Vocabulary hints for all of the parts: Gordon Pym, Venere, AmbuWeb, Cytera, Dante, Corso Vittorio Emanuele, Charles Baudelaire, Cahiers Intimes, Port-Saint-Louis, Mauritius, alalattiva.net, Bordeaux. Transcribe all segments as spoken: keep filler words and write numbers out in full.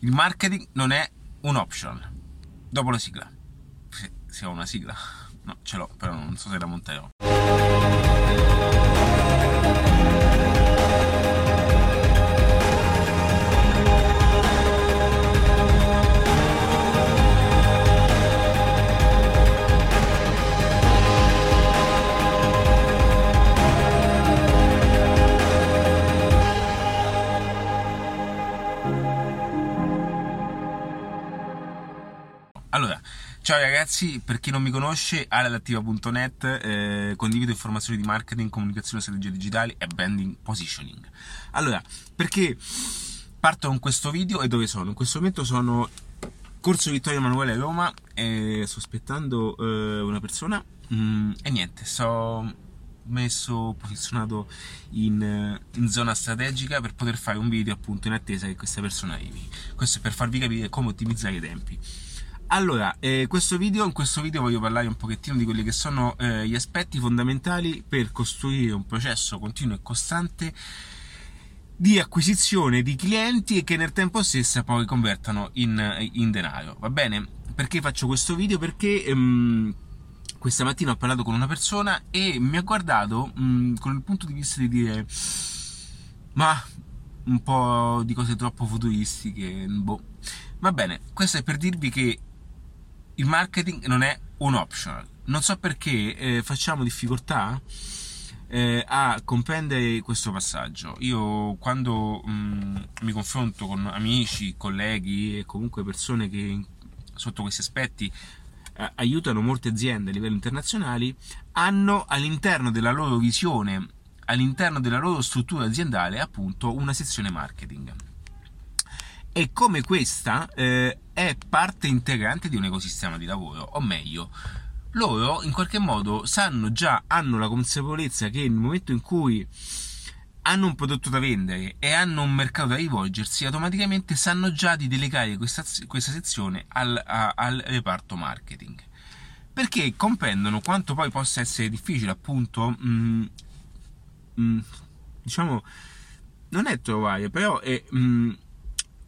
Il marketing non è un option. Dopo la sigla. Se, se ho una sigla. No, ce l'ho, però non so se la monterò. Allora, ciao ragazzi, per chi non mi conosce, alalattiva punto net, eh, condivido informazioni di marketing, comunicazione, strategie digitali e branding positioning. Allora, perché parto con questo video e dove sono? In questo momento sono Corso Vittorio Emanuele a Roma, eh, sto aspettando eh, una persona mm, e niente, sono messo, posizionato in, in zona strategica per poter fare un video appunto in attesa che questa persona arrivi. Questo è per farvi capire come ottimizzare i tempi. Allora, eh, questo video, in questo video voglio parlare un pochettino di quelli che sono eh, gli aspetti fondamentali per costruire un processo continuo e costante di acquisizione di clienti e che nel tempo stesso poi convertano in, in denaro, va bene? Perché faccio questo video? Perché ehm, questa mattina ho parlato con una persona e mi ha guardato mh, con il punto di vista di dire ma un po' di cose troppo futuristiche, boh. Va bene, questo è per dirvi che il marketing non è un optional. Non so perché eh, facciamo difficoltà eh, a comprendere questo passaggio. Io quando mh, mi confronto con amici, colleghi e comunque persone che sotto questi aspetti eh, aiutano molte aziende a livello internazionale, hanno all'interno della loro visione, all'interno della loro struttura aziendale, appunto una sezione marketing. E come questa eh, è parte integrante di un ecosistema di lavoro, o meglio, loro in qualche modo sanno già, hanno la consapevolezza che nel momento in cui hanno un prodotto da vendere e hanno un mercato da rivolgersi, automaticamente sanno già di delegare questa, questa sezione al, a, al reparto marketing. Perché comprendono quanto poi possa essere difficile, appunto, mh, mh, diciamo, non è trovare, però è... Mh,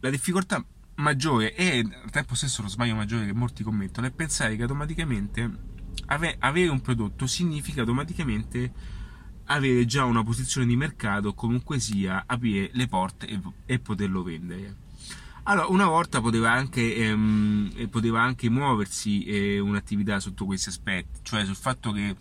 la difficoltà maggiore e al tempo stesso lo sbaglio maggiore che molti commettono è pensare che automaticamente ave- avere un prodotto significa automaticamente avere già una posizione di mercato, comunque sia aprire le porte e, e poterlo vendere. Allora, una volta poteva anche, ehm, poteva anche muoversi eh, un'attività sotto questi aspetti, cioè sul fatto che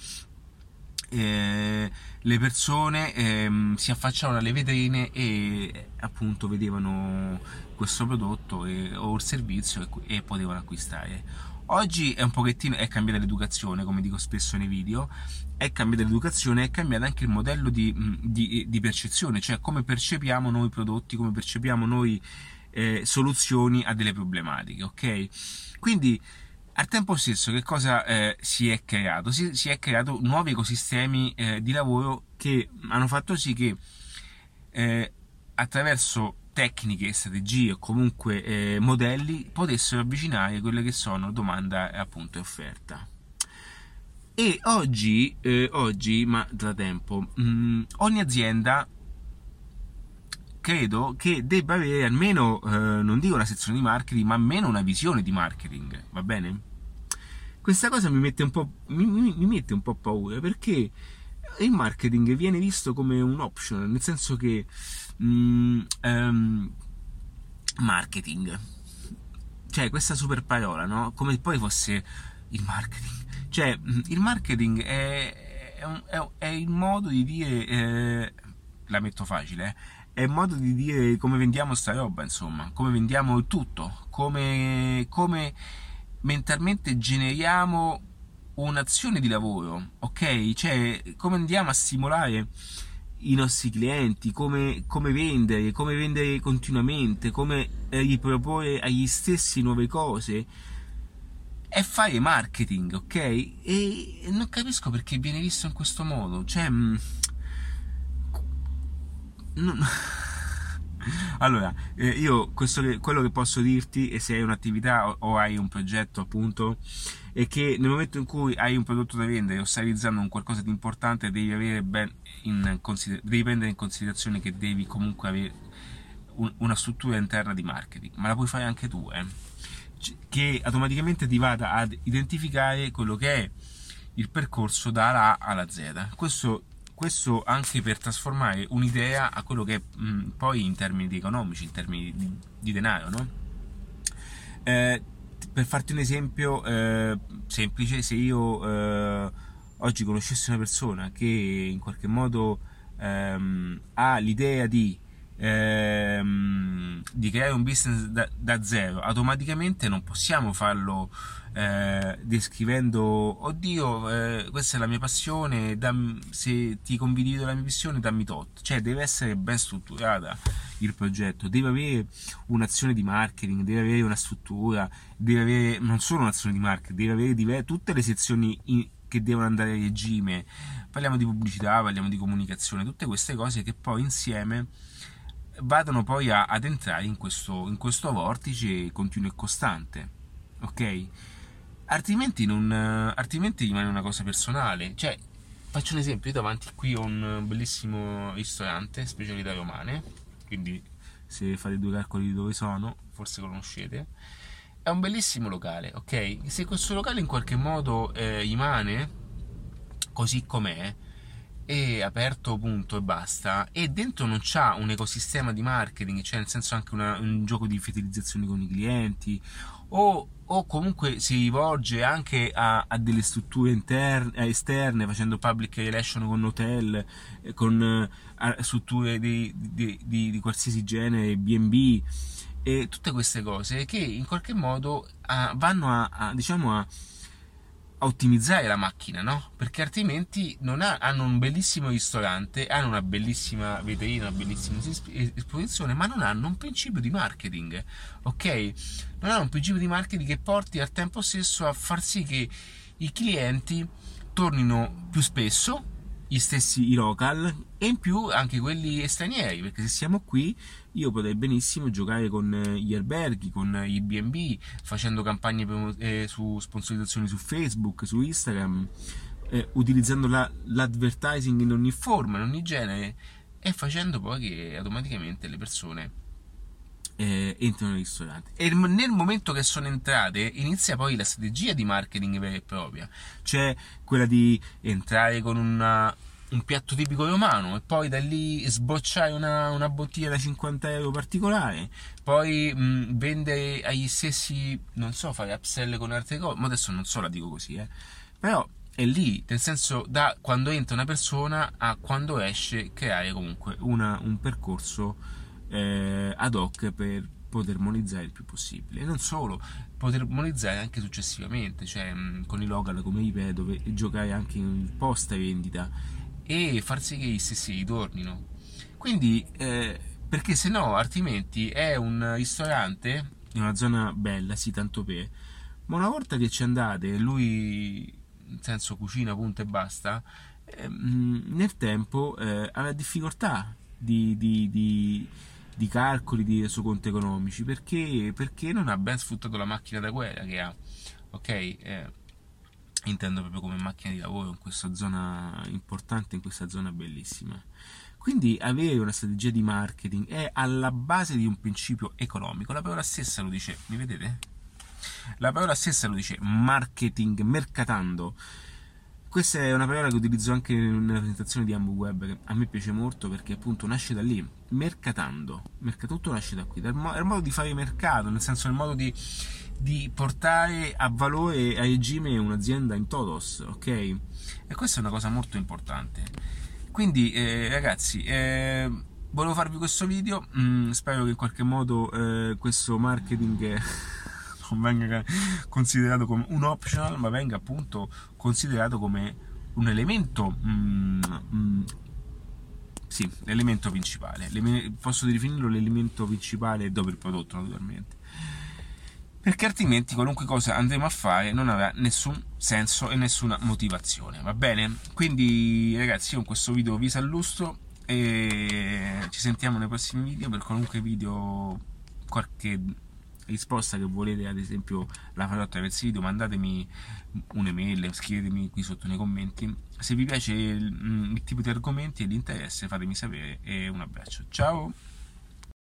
Eh, le persone ehm, si affacciavano alle vetrine e eh, appunto vedevano questo prodotto e, o il servizio e, e potevano acquistare. Oggi è un pochettino è cambiata l'educazione, come dico spesso nei video, è cambiata l'educazione, è cambiato anche il modello di, di, di percezione, cioè come percepiamo noi prodotti, come percepiamo noi eh, soluzioni a delle problematiche, ok? Quindi al tempo stesso che cosa eh, si è creato? Si, si è creato nuovi ecosistemi eh, di lavoro che hanno fatto sì che eh, attraverso tecniche, strategie o comunque eh, modelli potessero avvicinare quelle che sono domanda appunto e offerta. E oggi, eh, oggi ma da tempo, mh, ogni azienda credo che debba avere almeno, eh, non dico una sezione di marketing, ma almeno una visione di marketing, va bene? Questa cosa mi mette un po', mi, mi mette un po' paura, perché il marketing viene visto come un optional, nel senso che mm, um, marketing, cioè questa super parola, no? Come poi fosse il marketing, cioè il marketing è, è, un, è, è il modo di dire, eh, la metto facile, eh? È un modo di dire come vendiamo sta roba, insomma, come vendiamo tutto, come, come mentalmente generiamo un'azione di lavoro, ok? Cioè, come andiamo a stimolare i nostri clienti, come, come vendere, come vendere continuamente, come riproporre agli stessi nuove cose. È fare marketing, ok? E non capisco perché viene visto in questo modo, cioè... Allora, eh, io questo che, quello che posso dirti è se hai un'attività o, o hai un progetto appunto è che nel momento in cui hai un prodotto da vendere o stai realizzando un qualcosa di importante devi, avere ben in consider- devi prendere in considerazione che devi comunque avere un, una struttura interna di marketing, ma la puoi fare anche tu, eh? C- che automaticamente ti vada ad identificare quello che è il percorso dalla A alla Z. Questo, questo anche per trasformare un'idea a quello che è mh, poi in termini economici, in termini di, di denaro, no? Eh, per farti un esempio eh, semplice, se io eh, oggi conoscessi una persona che in qualche modo ehm, ha l'idea di ehm, di creare un business da, da zero, automaticamente non possiamo farlo eh, descrivendo oddio eh, questa è la mia passione, dammi, se ti condivido la mia missione dammi tot, cioè deve essere ben strutturata il progetto, deve avere un'azione di marketing, deve avere una struttura, deve avere non solo un'azione di marketing, deve avere diver- tutte le sezioni in- che devono andare a regime, parliamo di pubblicità, parliamo di comunicazione, tutte queste cose che poi insieme vadano poi a, ad entrare in questo, in questo vortice continuo e costante, ok? Altrimenti, non, altrimenti rimane una cosa personale, cioè faccio un esempio, io davanti qui ho un bellissimo ristorante, specialità romane, quindi se fate due calcoli di dove sono, forse conoscete. È un bellissimo locale, ok? Se questo locale in qualche modo eh, rimane così com'è, è aperto punto e basta, e dentro non c'ha un ecosistema di marketing, cioè nel senso anche una, un gioco di fidelizzazione con i clienti, o, o comunque si rivolge anche a, a delle strutture interne, esterne, facendo public relation con hotel, con uh, strutture di, di, di, di qualsiasi genere, B and B, e tutte queste cose che in qualche modo a, vanno a, a diciamo a, a ottimizzare la macchina, no? Perché altrimenti non ha, hanno un bellissimo ristorante, hanno una bellissima vetrina, una bellissima esposizione, ma non hanno un principio di marketing, ok? Non hanno un principio di marketing che porti al tempo stesso a far sì che i clienti tornino più spesso, gli stessi i local e in più anche quelli stranieri, perché se siamo qui io potrei benissimo giocare con gli alberghi, con i B and B, facendo campagne per, eh, su sponsorizzazioni su Facebook, su Instagram, eh, utilizzando la, l'advertising in ogni forma, in ogni genere, e facendo poi che automaticamente le persone eh, entrano nei ristoranti, e nel momento che sono entrate inizia poi la strategia di marketing vera e propria, cioè quella di entrare con una, un piatto tipico romano e poi da lì sbocciare una, una bottiglia da cinquanta euro particolare, poi mh, vendere agli stessi, non so, fare upsell con altre cose, ma adesso non so, la dico così, eh. Però è lì, nel senso, da quando entra una persona a quando esce, creare comunque una, un percorso Eh, ad hoc per poter monetizzare il più possibile, e non solo, poter monetizzare anche successivamente, cioè mh, con i local, come ripeto, per giocare anche in post vendita e far sì che gli stessi ritornino, quindi eh, perché se no altrimenti è un ristorante in una zona bella, sì, tanto per, ma una volta che ci andate, lui nel senso cucina punto e basta, eh, mh, nel tempo eh, avrà difficoltà di, di, di di calcoli, di resoconti economici, perché, perché non ha ben sfruttato la macchina da guerra che ha, ok? Eh, intendo proprio come macchina di lavoro in questa zona importante, in questa zona bellissima. Quindi avere una strategia di marketing è alla base di un principio economico, la parola stessa lo dice, mi vedete? La parola stessa lo dice, marketing, mercatando. Questa è una parola che utilizzo anche nella presentazione di AmbuWeb, che a me piace molto perché appunto nasce da lì, mercatando, tutto nasce da qui, dal modo di fare mercato, nel senso, nel modo di, di portare a valore, a regime un'azienda in totos, ok? E questa è una cosa molto importante. Quindi eh, ragazzi, eh, volevo farvi questo video, mm, spero che in qualche modo eh, questo marketing non venga considerato come un optional, ma venga appunto considerato come un elemento mm, mm, sì, l'elemento principale, L'e- posso definirlo l'elemento principale dopo il prodotto, naturalmente, perché altrimenti qualunque cosa andremo a fare non avrà nessun senso e nessuna motivazione, va bene? Quindi ragazzi, io in questo video vi salustro e ci sentiamo nei prossimi video, per qualunque video, qualche risposta che volete, ad esempio la farò attraverso il video, mandatemi un'email, scrivetemi qui sotto nei commenti, se vi piace il, il tipo di argomenti e l'interesse fatemi sapere, e un abbraccio, ciao!